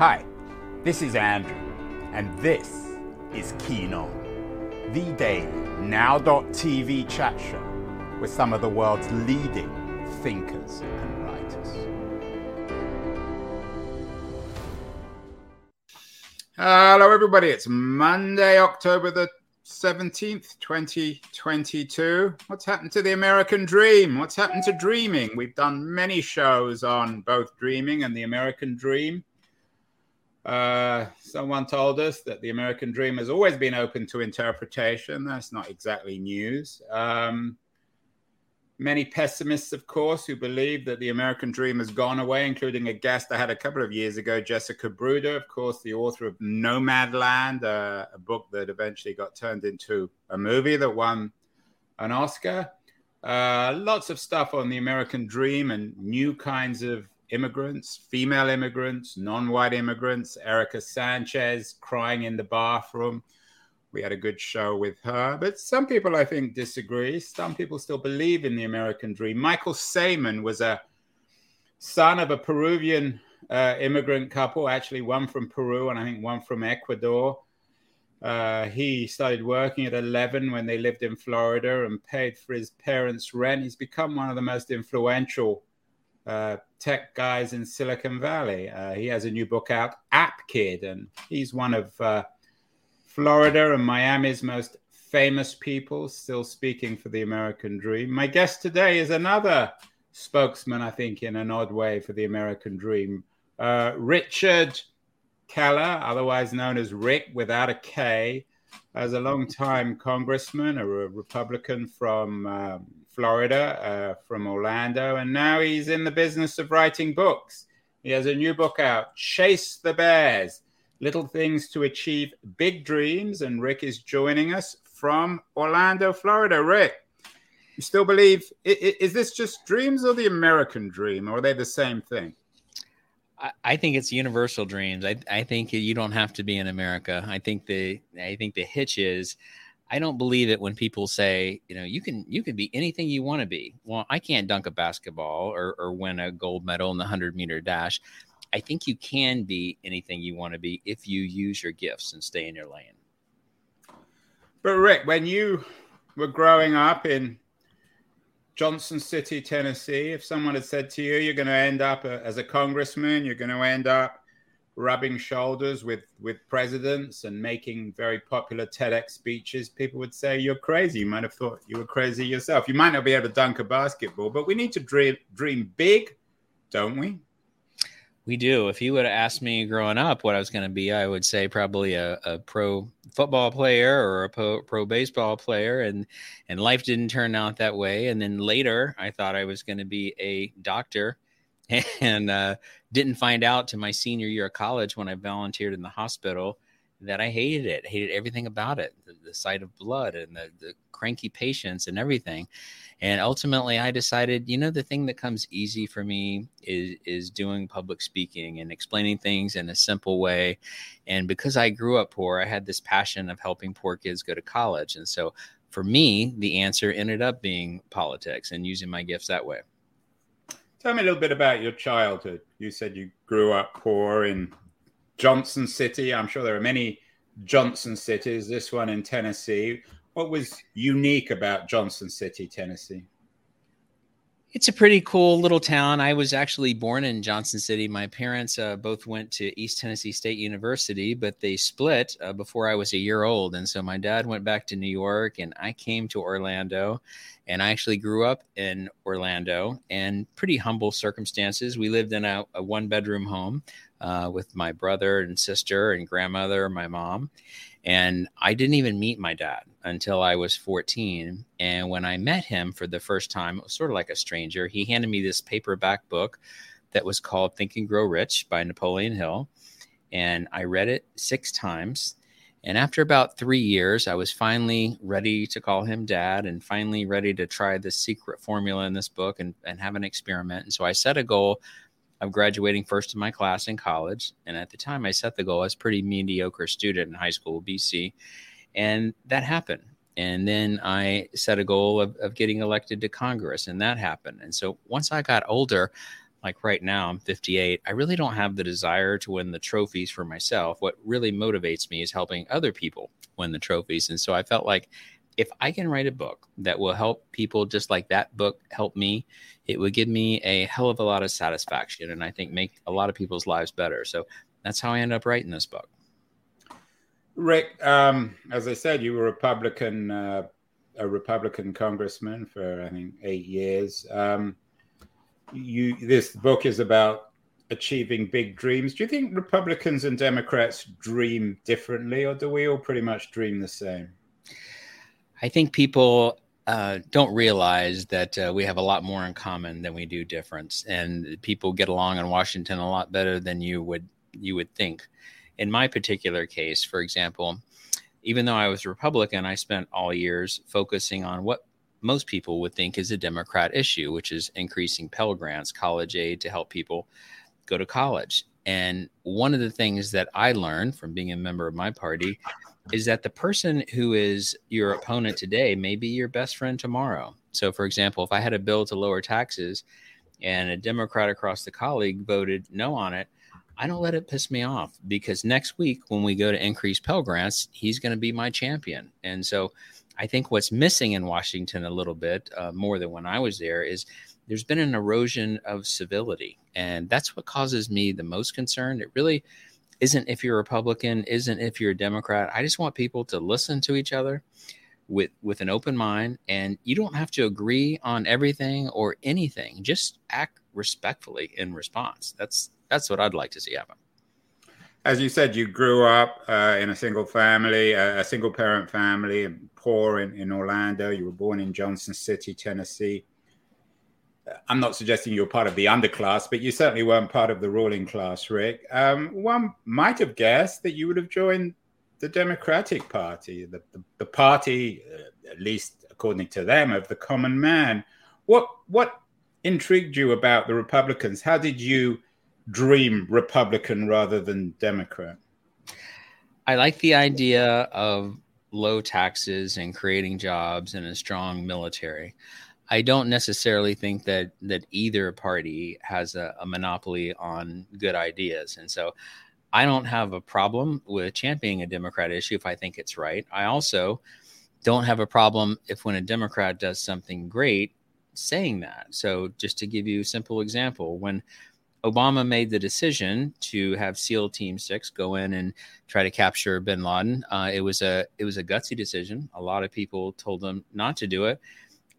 Hi, this is Andrew, and this is Keen On, the daily Now.tv chat show with some of the world's leading thinkers and writers. Hello everybody, it's Monday, October the 17th, 2022. What's happened to the American dream? What's happened to dreaming? We've done many shows on both dreaming and the American dream. Someone told us that the American dream has always been open to interpretation. That's not exactly news. Many pessimists, of course, who believe that the American dream has gone away, including a guest I had a couple of years ago, Jessica Bruder, of course, the author of Nomadland, a book that eventually got turned into a movie that won an Oscar. Lots of stuff on the American dream and new kinds of immigrants, female immigrants, non-white immigrants, Erica Sanchez crying in the bathroom. We had a good show with her, but some people, I think, disagree. Some people still believe in the American dream. Michael Sayman was a son of a Peruvian immigrant couple, actually one from Peru and I think one from Ecuador. He started working at 11 when they lived in Florida and paid for his parents' rent. He's become one of the most influential tech guys in Silicon Valley. He has a new book out, App Kid, and he's one of Florida and Miami's most famous people still speaking for the American dream. My guest today is another spokesman, I think, in an odd way for the American dream. Richard Keller, otherwise known as Rick without a K, as a longtime congressman, a Republican from Florida, from Orlando, and now he's in the business of writing books. He has a new book out, Chase the Bears, Little Things to Achieve Big Dreams, and Rick is joining us from Orlando, Florida. Rick, you still believe, is this just dreams or the American dream, or are they the same thing? I think it's universal dreams. I think you don't have to be in America. I think the hitch is, I don't believe it when people say, you know, you can be anything you want to be. Well, I can't dunk a basketball or win a gold medal in the 100-meter dash. I think you can be anything you want to be if you use your gifts and stay in your lane. But Rick, when you were growing up in Johnson City, Tennessee, if someone had said to you, you're going to end up as a congressman, you're going to end up rubbing shoulders with presidents and making very popular TEDx speeches, people would say you're crazy. You might have thought you were crazy yourself. You might not be able to dunk a basketball, but we need to dream big, don't we? We do. If you would have asked me growing up what I was going to be, I would say probably a pro football player or a pro baseball player. And life didn't turn out that way. And then later, I thought I was going to be a doctor and didn't find out to my senior year of college when I volunteered in the hospital that I hated it. Hated everything about it. The sight of blood and the cranky patients and everything. And ultimately I decided, you know, the thing that comes easy for me is doing public speaking and explaining things in a simple way. And because I grew up poor, I had this passion of helping poor kids go to college. And so for me, the answer ended up being politics and using my gifts that way. Tell me a little bit about your childhood. You said you grew up poor in Johnson City. I'm sure there are many Johnson cities, this one in Tennessee. What was unique about Johnson City, Tennessee? It's a pretty cool little town. I was actually born in Johnson City. My parents both went to East Tennessee State University, but they split before I was a year old. And so my dad went back to New York and I came to Orlando, and I actually grew up in Orlando in pretty humble circumstances. We lived in a one-bedroom home with my brother and sister and grandmother and my mom. And I didn't even meet my dad until I was 14. And when I met him for the first time, it was sort of like a stranger. He handed me this paperback book that was called Think and Grow Rich by Napoleon Hill. And I read it 6 times. And after about 3 years, I was finally ready to call him dad and finally ready to try the secret formula in this book and have an experiment. And so I set a goal of graduating first in my class in college. And at the time I set the goal, I was a pretty mediocre student in high school, BC. And that happened. And then I set a goal of getting elected to Congress, and that happened. And so once I got older, like right now, I'm 58. I really don't have the desire to win the trophies for myself. What really motivates me is helping other people win the trophies. And so I felt like if I can write a book that will help people just like that book helped me, it would give me a hell of a lot of satisfaction and I think make a lot of people's lives better. So that's how I ended up writing this book. Rick, as I said, you were a Republican congressman for, I think, 8 years. This book is about achieving big dreams. Do you think Republicans and Democrats dream differently, or do we all pretty much dream the same? I think people don't realize that we have a lot more in common than we do difference, and people get along in Washington a lot better than you would think. In my particular case, for example, even though I was Republican, I spent all years focusing on what most people would think is a Democrat issue, which is increasing Pell Grants, college aid to help people go to college. And one of the things that I learned from being a member of my party is that the person who is your opponent today may be your best friend tomorrow. So, for example, if I had a bill to lower taxes and a Democrat across the colleague voted no on it, I don't let it piss me off, because next week when we go to increase Pell Grants, he's going to be my champion. And so I think what's missing in Washington a little bit more than when I was there is there's been an erosion of civility. And that's what causes me the most concern. It really isn't if you're a Republican, isn't if you're a Democrat. I just want people to listen to each other with an open mind. And you don't have to agree on everything or anything. Just act respectfully in response. That's what I'd like to see happen. As you said, you grew up in a single family, a single parent family, and poor in Orlando. You were born in Johnson City, Tennessee. I'm not suggesting you were part of the underclass, but you certainly weren't part of the ruling class, Rick. One might have guessed that you would have joined the Democratic Party, the party, at least according to them, of the common man. What intrigued you about the Republicans? How did you dream Republican rather than Democrat? I like the idea of low taxes and creating jobs and a strong military. I don't necessarily think that either party has a monopoly on good ideas. And so I don't have a problem with championing a Democrat issue if I think it's right. I also don't have a problem if when a Democrat does something great, saying that. So just to give you a simple example, when Obama made the decision to have SEAL Team 6 go in and try to capture Bin Laden. It was a gutsy decision. A lot of people told him not to do it.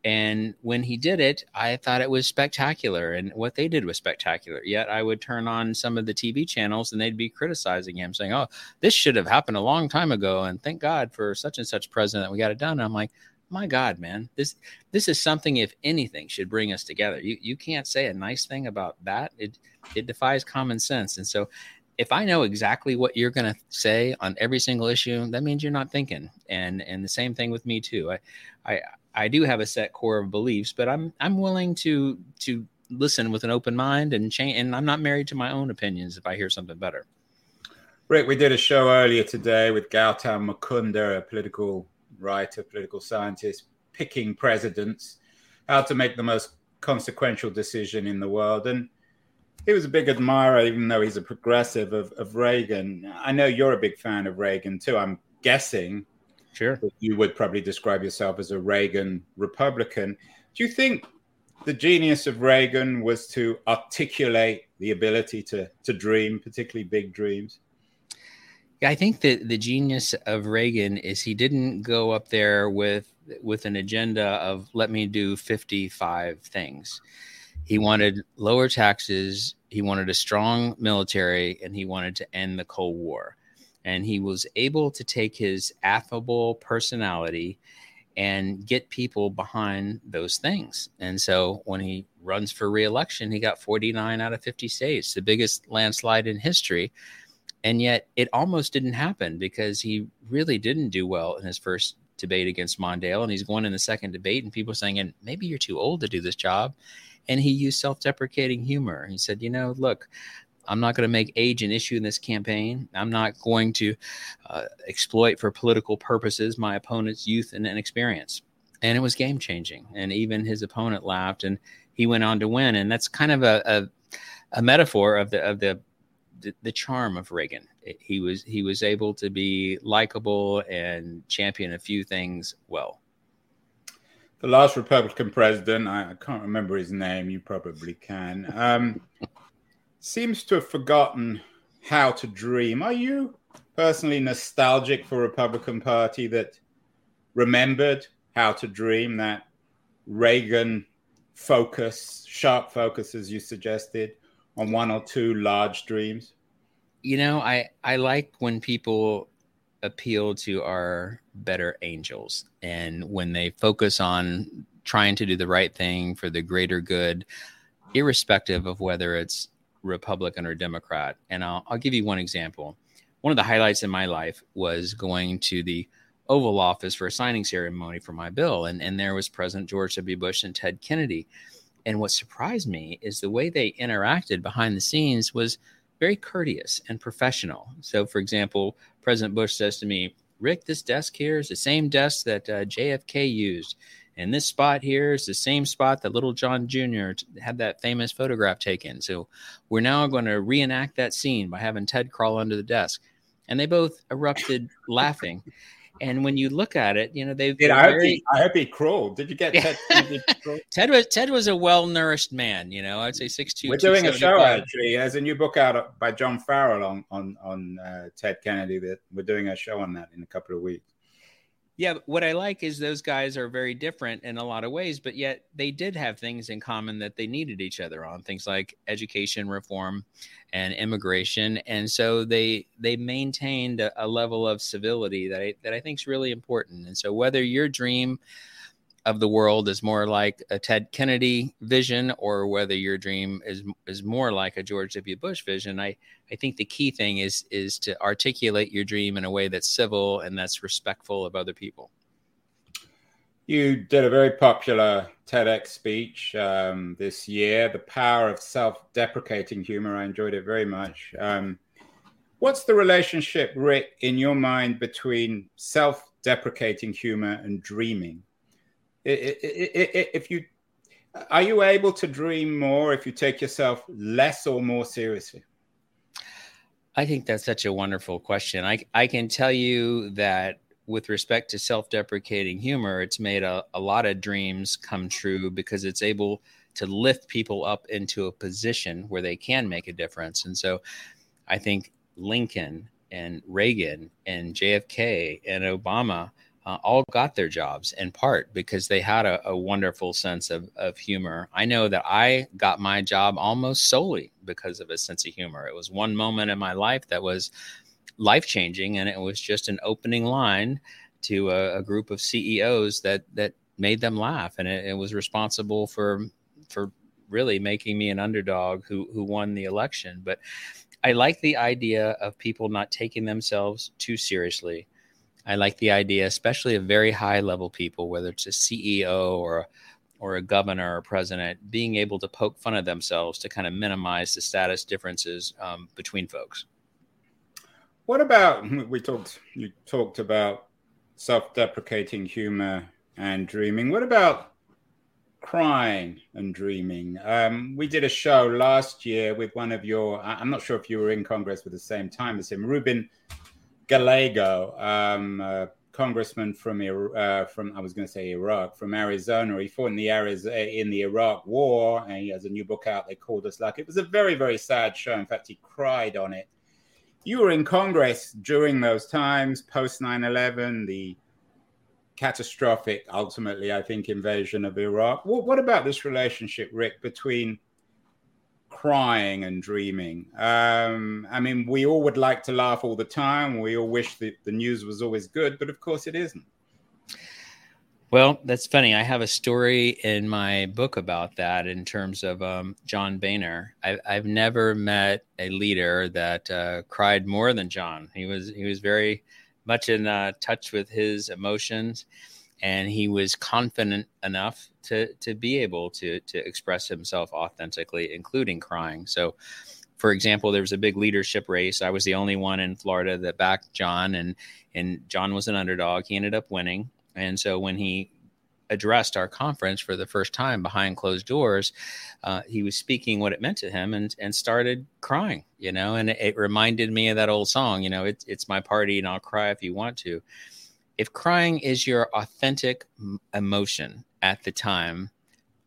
And when he did it, I thought it was spectacular. And what they did was spectacular. Yet I would turn on some of the TV channels and they'd be criticizing him, saying, oh, this should have happened a long time ago. And thank God for such and such president. We got it done. And I'm like, my God, man, this is something, if anything, should bring us together. You can't say a nice thing about that. It defies common sense. And so if I know exactly what you're going to say on every single issue, that means you're not thinking. And the same thing with me, too. I do have a set core of beliefs, but I'm willing to listen with an open mind and change. And I'm not married to my own opinions if I hear something better. Rick, we did a show earlier today with Gautam Mukunda, a political writer, political scientist, picking presidents, how to make the most consequential decision in the world. And he was a big admirer, even though he's a progressive, of Reagan. I know you're a big fan of Reagan, too. I'm guessing sure that you would probably describe yourself as a Reagan Republican. Do you think the genius of Reagan was to articulate the ability to dream, particularly big dreams? I think that the genius of Reagan is he didn't go up there with an agenda of let me do 55 things. He wanted lower taxes, he wanted a strong military, and he wanted to end the Cold War. And he was able to take his affable personality and get people behind those things. And so when he runs for re-election, he got 49 out of 50 states, the biggest landslide in history. And yet it almost didn't happen because he really didn't do well in his first debate against Mondale. And he's going in the second debate and people saying, and maybe you're too old to do this job. And he used self-deprecating humor. He said, look, I'm not going to make age an issue in this campaign. I'm not going to exploit for political purposes my opponent's youth and inexperience. And it was game changing. And even his opponent laughed and he went on to win. And that's kind of a a metaphor of the charm of Reagan. He was able to be likable and champion a few things well. The last Republican president, I can't remember his name, you probably can, seems to have forgotten how to dream. Are you personally nostalgic for Republican Party that remembered how to dream, that Reagan focus, sharp focus, as you suggested, on one or two large dreams? You know, I like when people appeal to our better angels, and when they focus on trying to do the right thing for the greater good, irrespective of whether it's Republican or Democrat. And I'll give you one example. One of the highlights in my life was going to the Oval Office for a signing ceremony for my bill. And there was President George W. Bush and Ted Kennedy. And what surprised me is the way they interacted behind the scenes was very courteous and professional. So, for example, President Bush says to me, "Rick, this desk here is the same desk that JFK used. And this spot here is the same spot that Little John Jr. had that famous photograph taken. So we're now going to reenact that scene by having Ted crawl under the desk." And they both erupted laughing. And when you look at it, you know, they've been I hope he crawled. Did you get Ted? Ted was a well-nourished man, you know. I'd say 6'2". We're doing a show, actually. There's a new book out by John Farrell on Ted Kennedy. That we're doing a show on that in a couple of weeks. Yeah, but what I like is those guys are very different in a lot of ways, but yet they did have things in common that they needed each other on, things like education reform and immigration. And so they maintained a level of civility that I think is really important. And so whether your dream of the world is more like a Ted Kennedy vision or whether your dream is more like a George W. Bush vision, I think the key thing is to articulate your dream in a way that's civil and that's respectful of other people. You did a very popular TEDx speech this year, The Power of Self-Deprecating Humor. I enjoyed it very much. What's the relationship, Rick, in your mind between self-deprecating humor and dreaming? Are you able to dream more if you take yourself less or more seriously? I think that's such a wonderful question. I can tell you that with respect to self-deprecating humor, it's made a lot of dreams come true because it's able to lift people up into a position where they can make a difference. And so I think Lincoln and Reagan and JFK and Obama all got their jobs in part because they had a wonderful sense of humor. I know that I got my job almost solely because of a sense of humor. It was one moment in my life that was life-changing, and it was just an opening line to a group of CEOs that made them laugh. And it was responsible for really making me an underdog who won the election. But I like the idea of people not taking themselves too seriously. I like the idea, especially of very high-level people, whether it's a CEO or a governor or president, being able to poke fun of themselves to kind of minimize the status differences between folks. What about you talked about self-deprecating humor and dreaming? What about crying and dreaming? We did a show last year with one of your, I'm not sure if you were in Congress at the same time as him, Ruben Gallego, congressman from Arizona. He fought in the Iraq War, and he has a new book out, They Called Us Lucky. It was a very, very sad show. In fact, he cried on it. You were in Congress during those times, post 9/11, the catastrophic, ultimately, I think, invasion of Iraq. What about this relationship, Rick, between crying and dreaming? I mean, we all would like to laugh all the time. We all wish that the news was always good, but of course it isn't. Well, that's funny. I have a story in my book about that in terms of John Boehner. I've never met a leader that cried more than John. He was very much in touch with his emotions, and he was confident enough to be able to express himself authentically, including crying. So, for example, there was a big leadership race. I was the only one in Florida that backed John, and John was an underdog. He ended up winning. And so when he addressed our conference for the first time behind closed doors, he was speaking what it meant to him and started crying, you know, and it reminded me of that old song, you know, it's my party and I'll cry if you want to. If crying is your authentic emotion at the time,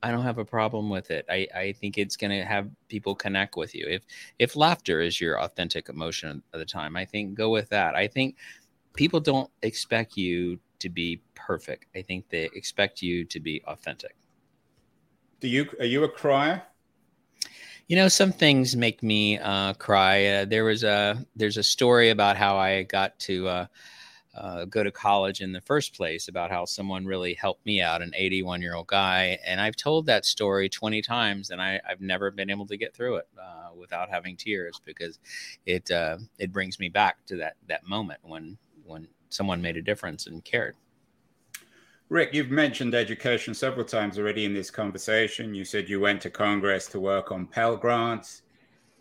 I don't have a problem with it. I think it's going to have people connect with you. If laughter is your authentic emotion at the time, I think go with that. I think people don't expect you to be perfect. I think they expect you to be authentic. Are you a crier? You know, some things make me cry. There's a story about how I got to go to college in the first place, about how someone really helped me out, an 81-year-old guy. And I've told that story 20 times, and I've never been able to get through it without having tears, because it brings me back to that moment when someone made a difference and cared. Rick, you've mentioned education several times already in this conversation. You said you went to Congress to work on Pell Grants.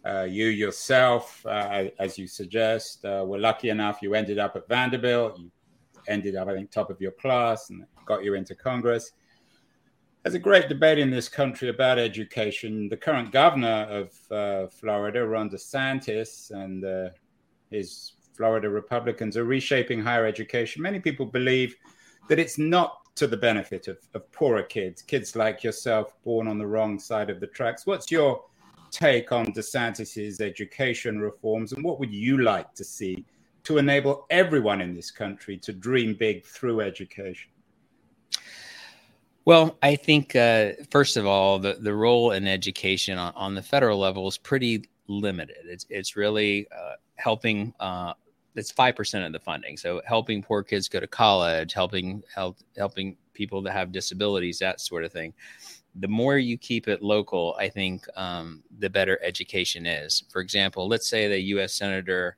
You yourself, as you suggest, were lucky enough. You ended up at Vanderbilt. You ended up, I think, top of your class, and got you into Congress. There's a great debate in this country about education. The current governor of Florida, Ron DeSantis, and his Florida Republicans are reshaping higher education. Many people believe that it's not to the benefit of poorer kids like yourself, born on the wrong side of the tracks. What's your take on DeSantis's education reforms, and what would you like to see to enable everyone in this country to dream big through education? Well, I think, first of all, the role in education on the federal level is pretty limited. It's really helping. It's 5% of the funding. So helping poor kids go to college, helping people that have disabilities, that sort of thing. The more you keep it local, I think the better education is. For example, let's say the U.S. senator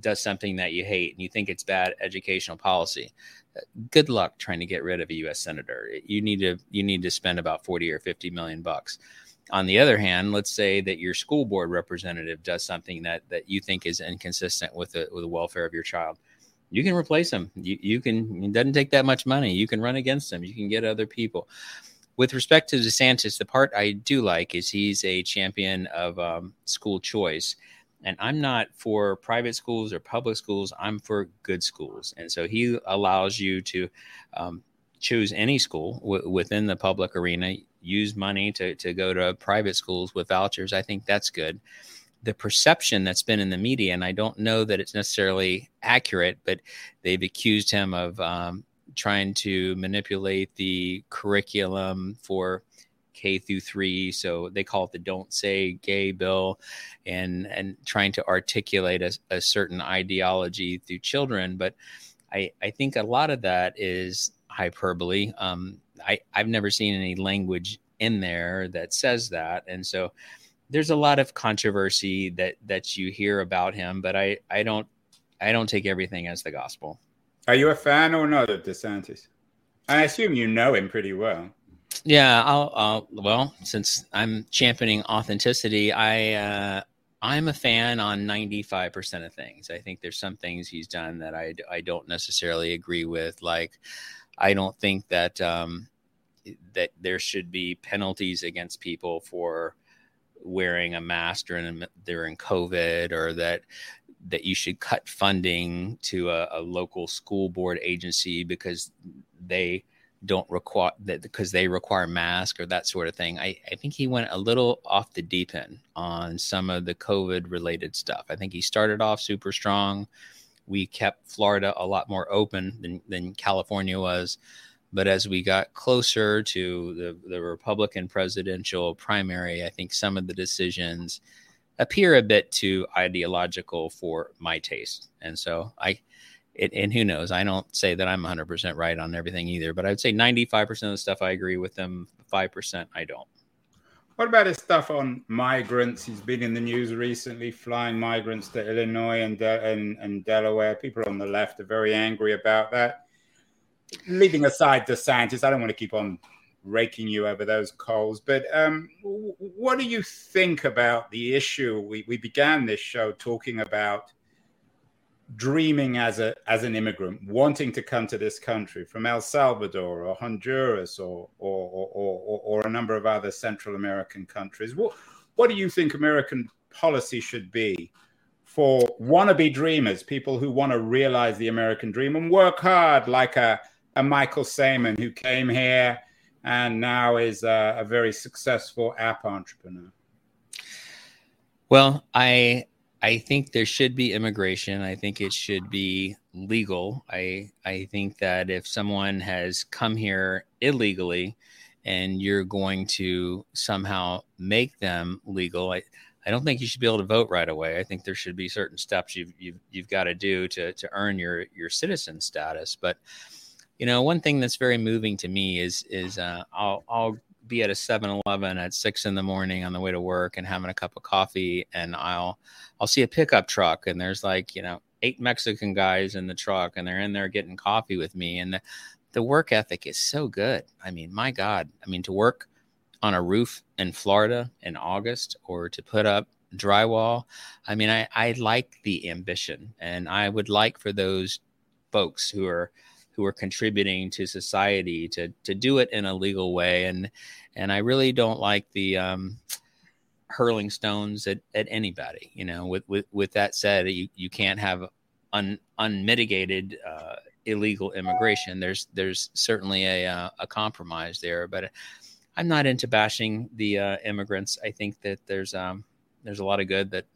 does something that you hate and you think it's bad educational policy. Good luck trying to get rid of a U.S. senator. You need to spend about $40 or $50 million. On the other hand, let's say that your school board representative does something that you think is inconsistent with the welfare of your child. You can replace them. You can. It doesn't take that much money. You can run against them. You can get other people. With respect to DeSantis, the part I do like is he's a champion of school choice. And I'm not for private schools or public schools. I'm for good schools. And so he allows you to choose any school within the public arena, use money to go to private schools with vouchers. I think that's good. The perception that's been in the media, and I don't know that it's necessarily accurate, but they've accused him of trying to manipulate the curriculum for K-3. So they call it the Don't Say Gay bill, and trying to articulate a certain ideology through children. But I think a lot of that is hyperbole. I've never seen any language in there that says that. And so there's a lot of controversy that you hear about him, but I don't take everything as the gospel. Are you a fan or not of DeSantis? I assume you know him pretty well. Yeah, well, since I'm championing authenticity, I'm a fan on 95% of things. I think there's some things he's done that I don't necessarily agree with. Like, I don't think that there should be penalties against people for wearing a mask during COVID, or that you should cut funding to a local school board agency because they don't require that, because they require masks or that sort of thing. I think he went a little off the deep end on some of the COVID related stuff. I think he started off super strong. We kept Florida a lot more open than California was. But as we got closer to the Republican presidential primary, I think some of the decisions appear a bit too ideological for my taste. And so and who knows, I don't say that I'm 100% right on everything either, but I'd say 95% of the stuff I agree with them, 5% I don't. What about his stuff on migrants? He's been in the news recently, flying migrants to Illinois and Delaware. People on the left are very angry about that. Leaving aside DeSantis, I don't want to keep on raking you over those coals, but what do you think about the issue? We began this show talking about dreaming as an immigrant, wanting to come to this country from El Salvador or Honduras or a number of other Central American countries. What do you think American policy should be for wannabe dreamers, people who want to realize the American dream and work hard, like a Michael Sayman who came here and now is a very successful app entrepreneur? Well, I think there should be immigration. I think it should be legal. I think that if someone has come here illegally and you're going to somehow make them legal, I don't think you should be able to vote right away. I think there should be certain steps you've got to do to earn your citizen status. But you know, one thing that's very moving to me is I'll be at a 7-Eleven at 6 a.m. on the way to work and having a cup of coffee, and I'll see a pickup truck, and there's 8 Mexican guys in the truck, and they're in there getting coffee with me. And the work ethic is so good. I mean, my God, to work on a roof in Florida in August or to put up drywall. I like the ambition, and I would like for those folks who are contributing to society to do it in a legal way. And I really don't like the hurling stones at anybody. You know, with that said, you can't have unmitigated illegal immigration. There's certainly a compromise there, but I'm not into bashing the immigrants. I think that there's a lot of good that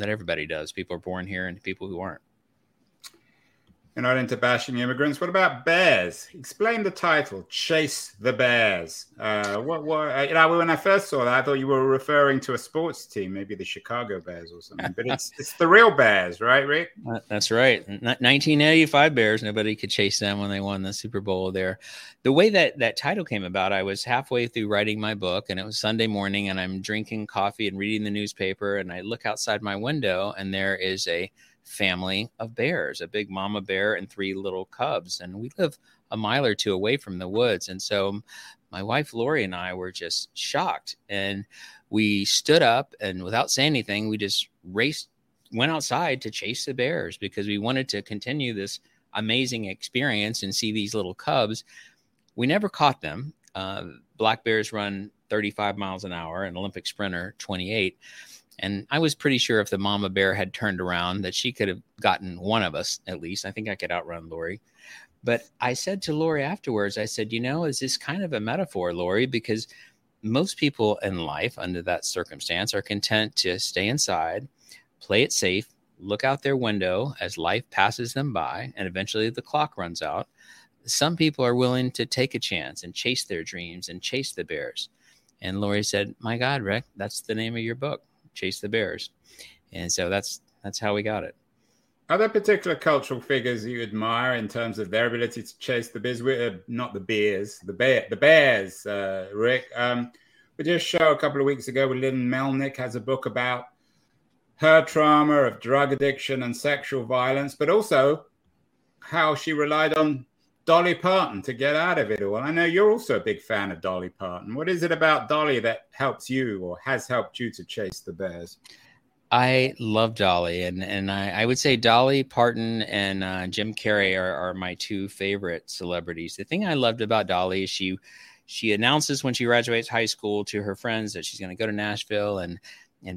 everybody does. People are born here and people who aren't. You're not into bashing immigrants. What about bears? Explain the title, Chase the Bears. When I first saw that, I thought you were referring to a sports team, maybe the Chicago Bears or something. But it's the real Bears, right, Rick? That's right. 1985 Bears. Nobody could chase them when they won the Super Bowl there. The way that title came about, I was halfway through writing my book, and it was Sunday morning, and I'm drinking coffee and reading the newspaper, and I look outside my window, and there is a family of bears, a big mama bear and 3 little cubs, and we live a mile or two away from the woods. And so my wife Lori and I were just shocked, and we stood up, and without saying anything, we just went outside to chase the bears, because we wanted to continue this amazing experience and see these little cubs. We never caught them. Black bears run 35 miles an hour, an Olympic sprinter 28. And I was pretty sure if the mama bear had turned around that she could have gotten one of us, at least. I think I could outrun Lori. But I said to Lori afterwards, I said, is this kind of a metaphor, Lori? Because most people in life under that circumstance are content to stay inside, play it safe, look out their window as life passes them by, and eventually the clock runs out. Some people are willing to take a chance and chase their dreams and chase the bears. And Lori said, my God, Rick, that's the name of your book. Chase the Bears. And so that's how we got it. Are there particular cultural figures you admire in terms of their ability to chase the bears? The bears, Rick. We did a show a couple of weeks ago with Lynn Melnick, has a book about her trauma of drug addiction and sexual violence, but also how she relied on Dolly Parton to get out of it all. I know you're also a big fan of Dolly Parton. What is it about Dolly that helps you or has helped you to chase the bears? I love Dolly. And I would say Dolly Parton and Jim Carrey are my 2 favorite celebrities. The thing I loved about Dolly is she announces when she graduates high school to her friends that she's going to go to Nashville and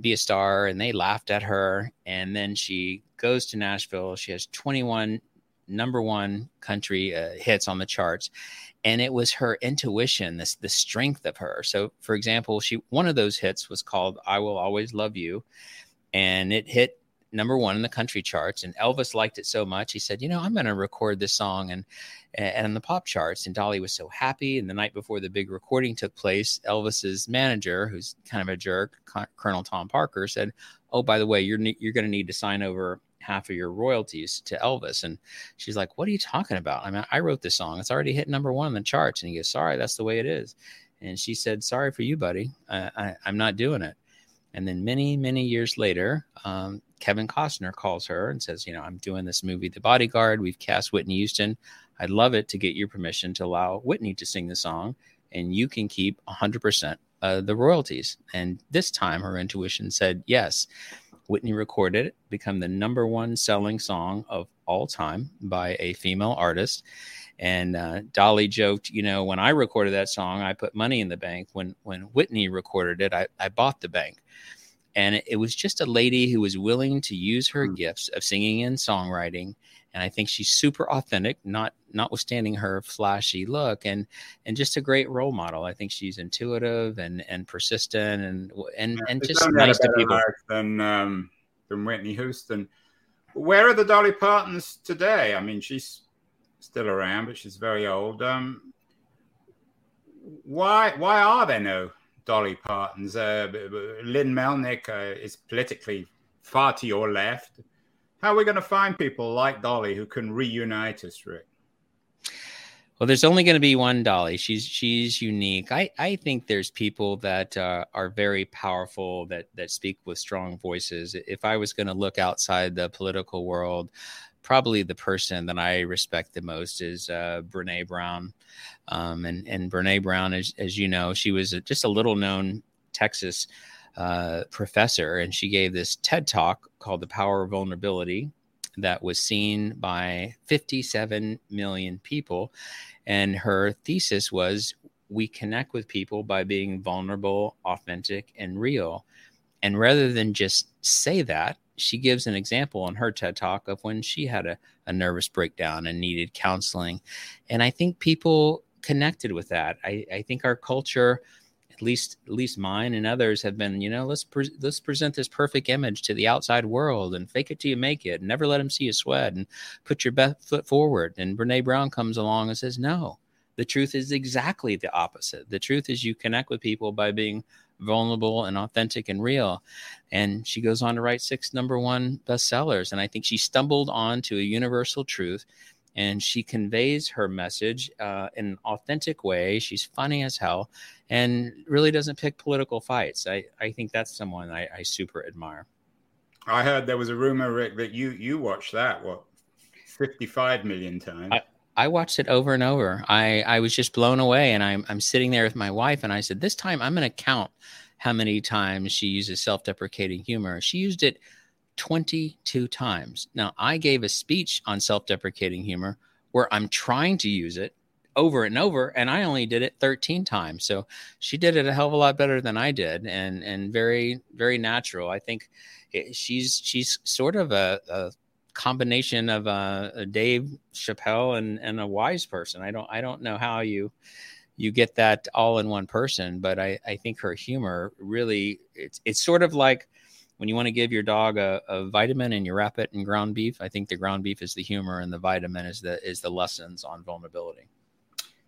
be a star. And they laughed at her. And then she goes to Nashville. She has 21 #1 country hits on the charts, and it was her intuition, the strength of her. So for example, one of those hits was called I Will Always Love You, and it hit #1 in the country charts, and Elvis liked it so much he said, I'm going to record this song and on the pop charts. And Dolly was so happy, and the night before the big recording took place, Elvis's manager, who's kind of a jerk, Colonel Tom Parker, said, oh, by the way, you're going to need to sign over half of your royalties to Elvis. And she's like, what are you talking about? I wrote this song. It's already hit #1 in the charts. And he goes, sorry, that's the way it is. And she said, sorry for you, buddy. I'm not doing it. And then many, many years later, Kevin Costner calls her and says, I'm doing this movie, The Bodyguard. We've cast Whitney Houston. I'd love it to get your permission to allow Whitney to sing the song, and you can keep 100% the royalties. And this time her intuition said yes. Whitney recorded it, become the number one selling song of all time by a female artist. And Dolly joked, you know, when I recorded that song, I put money in the bank. When Whitney recorded it, I bought the bank. And it was just a lady who was willing to use her gifts of singing and songwriting. And I think she's super authentic, notwithstanding her flashy look, and just a great role model. I think she's intuitive and persistent and just nice to people. Than Whitney Houston. Where are the Dolly Partons today? I mean, she's still around, but she's very old. Why are there no Dolly Partons? Lynn Melnick is politically far to your left. How are we going to find people like Dolly who can reunite us, Rick? Well, there's only going to be one Dolly. She's unique. I think there's people that are very powerful, that speak with strong voices. If I was going to look outside the political world, probably the person that I respect the most is Brene Brown. And Brene Brown, as you know, she was just a little-known Texas professor, and she gave this TED Talk called The Power of Vulnerability that was seen by 57 million people. And her thesis was, we connect with people by being vulnerable, authentic, and real. And rather than just say that, she gives an example on her TED Talk of when she had a nervous breakdown and needed counseling. And I think people connected with that. I think our culture, at least mine and others, have been, you know, let's present this perfect image to the outside world and fake it till you make it. Never let them see you sweat and put your best foot forward. And Brene Brown comes along and says, no, the truth is exactly the opposite. The truth is you connect with people by being vulnerable and authentic and real. And she goes on to write 6 number one bestsellers. And I think she stumbled onto a universal truth, and she conveys her message in an authentic way. She's funny as hell and really doesn't pick political fights. I think that's someone I super admire. I heard there was a rumor, Rick, that you watched that, 55 million times? I watched it over and over. I was just blown away, and I'm sitting there with my wife, and I said, this time I'm going to count how many times she uses self-deprecating humor. She used it 22 times. Now, I gave a speech on self-deprecating humor where I'm trying to use it over and over, and I only did it 13 times. So she did it a hell of a lot better than I did, and very, very natural. I think she's sort of a combination of a Dave Chappelle and a wise person. I don't know how you get that all in one person, but I think her humor really, it's sort of like when you want to give your dog a vitamin and you wrap it in ground beef. I think the ground beef is the humor and the vitamin is the lessons on vulnerability.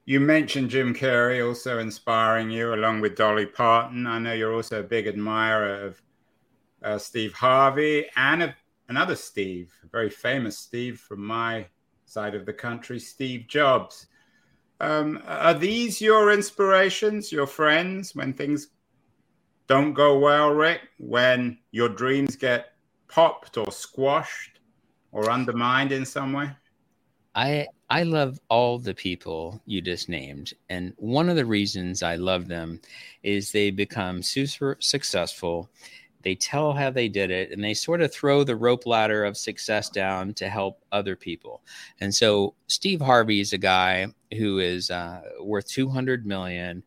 You mentioned Jim Carrey also inspiring you, along with Dolly Parton. I know you're also a big admirer of Steve Harvey and of another Steve, a very famous Steve from my side of the country, Steve Jobs. Are these your inspirations, your friends, when things don't go well, Rick, when your dreams get popped or squashed or undermined in some way? I love all the people you just named. And one of the reasons I love them is they become super successful. They tell how they did it, and they sort of throw the rope ladder of success down to help other people. And so Steve Harvey is a guy who is worth $200 million,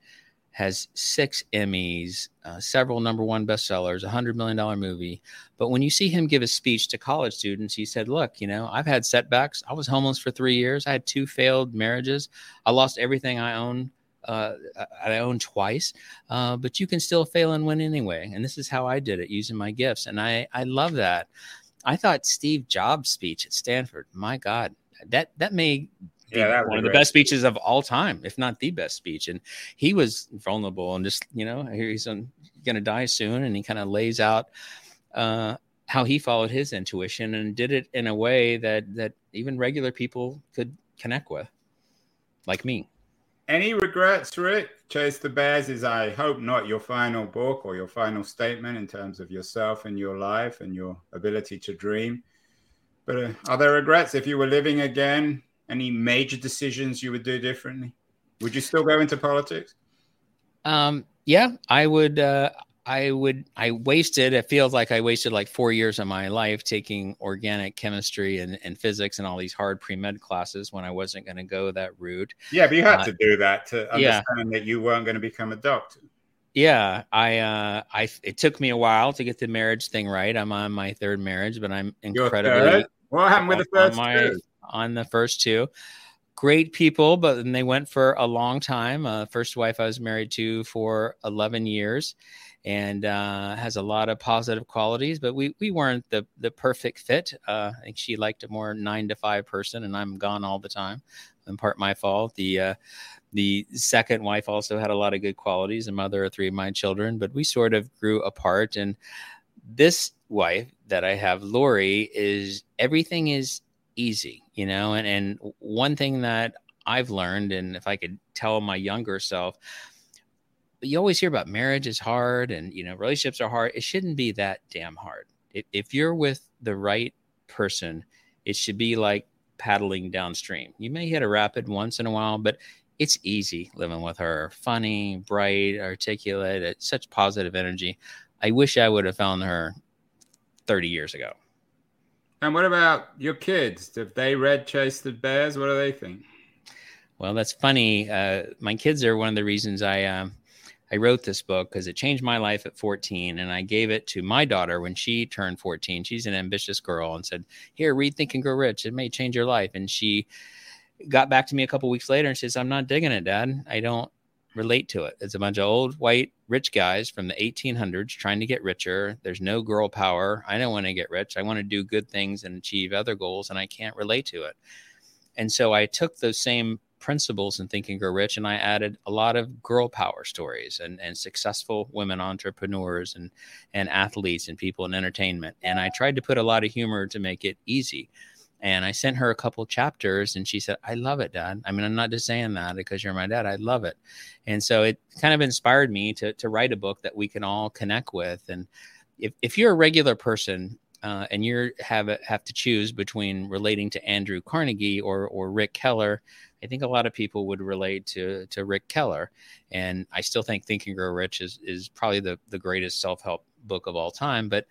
has 6 Emmys, several number one bestsellers, $100 million movie. But when you see him give a speech to college students, he said, look, you know, I've had setbacks. I was homeless for 3 years. I had 2 failed marriages. I lost everything I owned. I own twice, but you can still fail and win anyway. And this is how I did it, using my gifts. And I love that. I thought Steve Jobs' speech at Stanford, my God, that may be one of the best speeches of all time, if not the best speech. And he was vulnerable and just, you know, he's going to die soon. And he kind of lays out how he followed his intuition and did it in a way that even regular people could connect with, like me. Any regrets, Rick? Chase the Bears is, I hope, not your final book or your final statement in terms of yourself and your life and your ability to dream. But are there regrets? If you were living again, any major decisions you would do differently? Would you still go into politics? Yeah, I would. I wasted, it feels like I wasted like 4 years of my life taking organic chemistry and physics and all these hard pre-med classes when I wasn't going to go that route. Yeah, but you had to do that to understand that you weren't going to become a doctor. Yeah, I it took me a while to get the marriage thing right. I'm on my third marriage, but I'm incredibly. What happened with the first two? On the first two. Great people, but then they went for a long time. First wife I was married to for 11 years and has a lot of positive qualities, but we weren't the perfect fit. I think she liked a more 9-to-5 person, and I'm gone all the time, in part my fault. The second wife also had a lot of good qualities, a mother of three of my children, but we sort of grew apart. And this wife that I have, Lori, is everything is easy, you know, and one thing that I've learned, and if I could tell my younger self, you always hear about marriage is hard and, you know, relationships are hard. It shouldn't be that damn hard. If you're with the right person, it should be like paddling downstream. You may hit a rapid once in a while, but it's easy living with her. Funny, bright, articulate, it's such positive energy. I wish I would have found her 30 years ago. And what about your kids? Have they read Chase the Bears? What do they think? Well, that's funny. My kids are one of the reasons I wrote this book, because it changed my life at 14. And I gave it to my daughter when she turned 14. She's an ambitious girl, and said, here, read Think and Grow Rich. It may change your life. And she got back to me a couple weeks later and says, I'm not digging it, Dad. I don't relate to it. It's a bunch of old, white, rich guys from the 1800s trying to get richer. There's no girl power. I don't want to get rich. I want to do good things and achieve other goals, and I can't relate to it. And so I took those same principles in Think and Grow Rich, and I added a lot of girl power stories and successful women entrepreneurs and athletes and people in entertainment. And I tried to put a lot of humor to make it easy. And I sent her a couple chapters, and she said, I love it, Dad. I mean, I'm not just saying that because you're my dad. I love it. And so it kind of inspired me to write a book that we can all connect with. And if you're a regular person and you have to choose between relating to Andrew Carnegie or Ric Keller, I think a lot of people would relate to Ric Keller. And I still Think and Grow Rich is probably the greatest self-help book of all time. But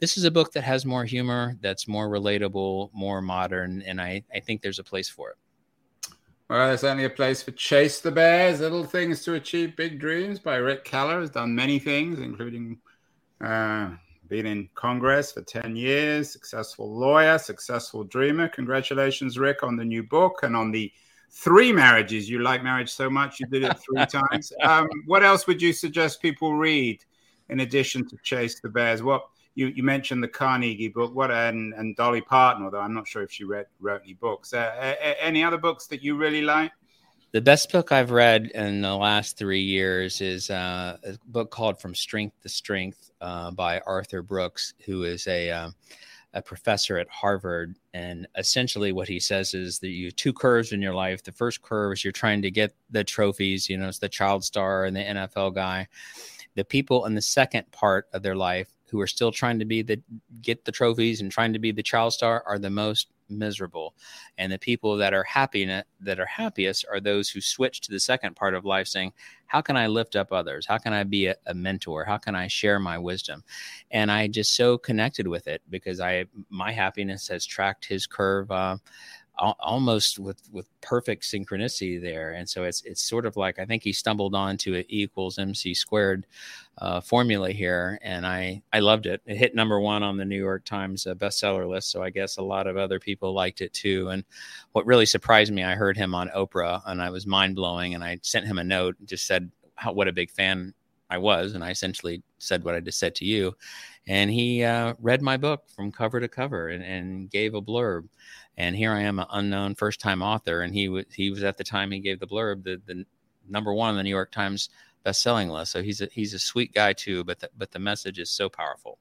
this is a book that has more humor, that's more relatable, more modern, and I think there's a place for it. Well, there's only a place for Chase the Bears, Little Things to Achieve Big Dreams by Ric Keller. Has done many things, including being in Congress for 10 years, successful lawyer, successful dreamer. Congratulations, Rick, on the new book and on the 3 marriages. You like marriage so much, you did it 3 times. What else would you suggest people read in addition to Chase the Bears? What? You mentioned the Carnegie book, and Dolly Parton, although I'm not sure if she wrote any books. Any other books that you really like? The best book I've read in the last 3 years is a book called From Strength to Strength by Arthur Brooks, who is a professor at Harvard. And essentially what he says is that you have 2 curves in your life. The first curve is you're trying to get the trophies, you know, it's the child star and the NFL guy. The people in the second part of their life who are still trying to get the trophies and trying to be the child star are the most miserable. And the people that are happiest are those who switch to the second part of life saying, how can I lift up others? How can I be a mentor? How can I share my wisdom? And I just so connected with it because my happiness has tracked his curve almost with perfect synchronicity there. And so it's sort of like, I think he stumbled onto an E=mc² formula here. And I loved it. It hit number 1 on the New York Times bestseller list. So I guess a lot of other people liked it too. And what really surprised me, I heard him on Oprah and I was mind blowing. And I sent him a note and just said, what a big fan I was. And I essentially said what I just said to you. And he read my book from cover to cover and gave a blurb. And here I am, an unknown first-time author. And he was at the time he gave the blurb, the number 1 on the New York Times bestselling list. So he's a sweet guy too. But the message is so powerful.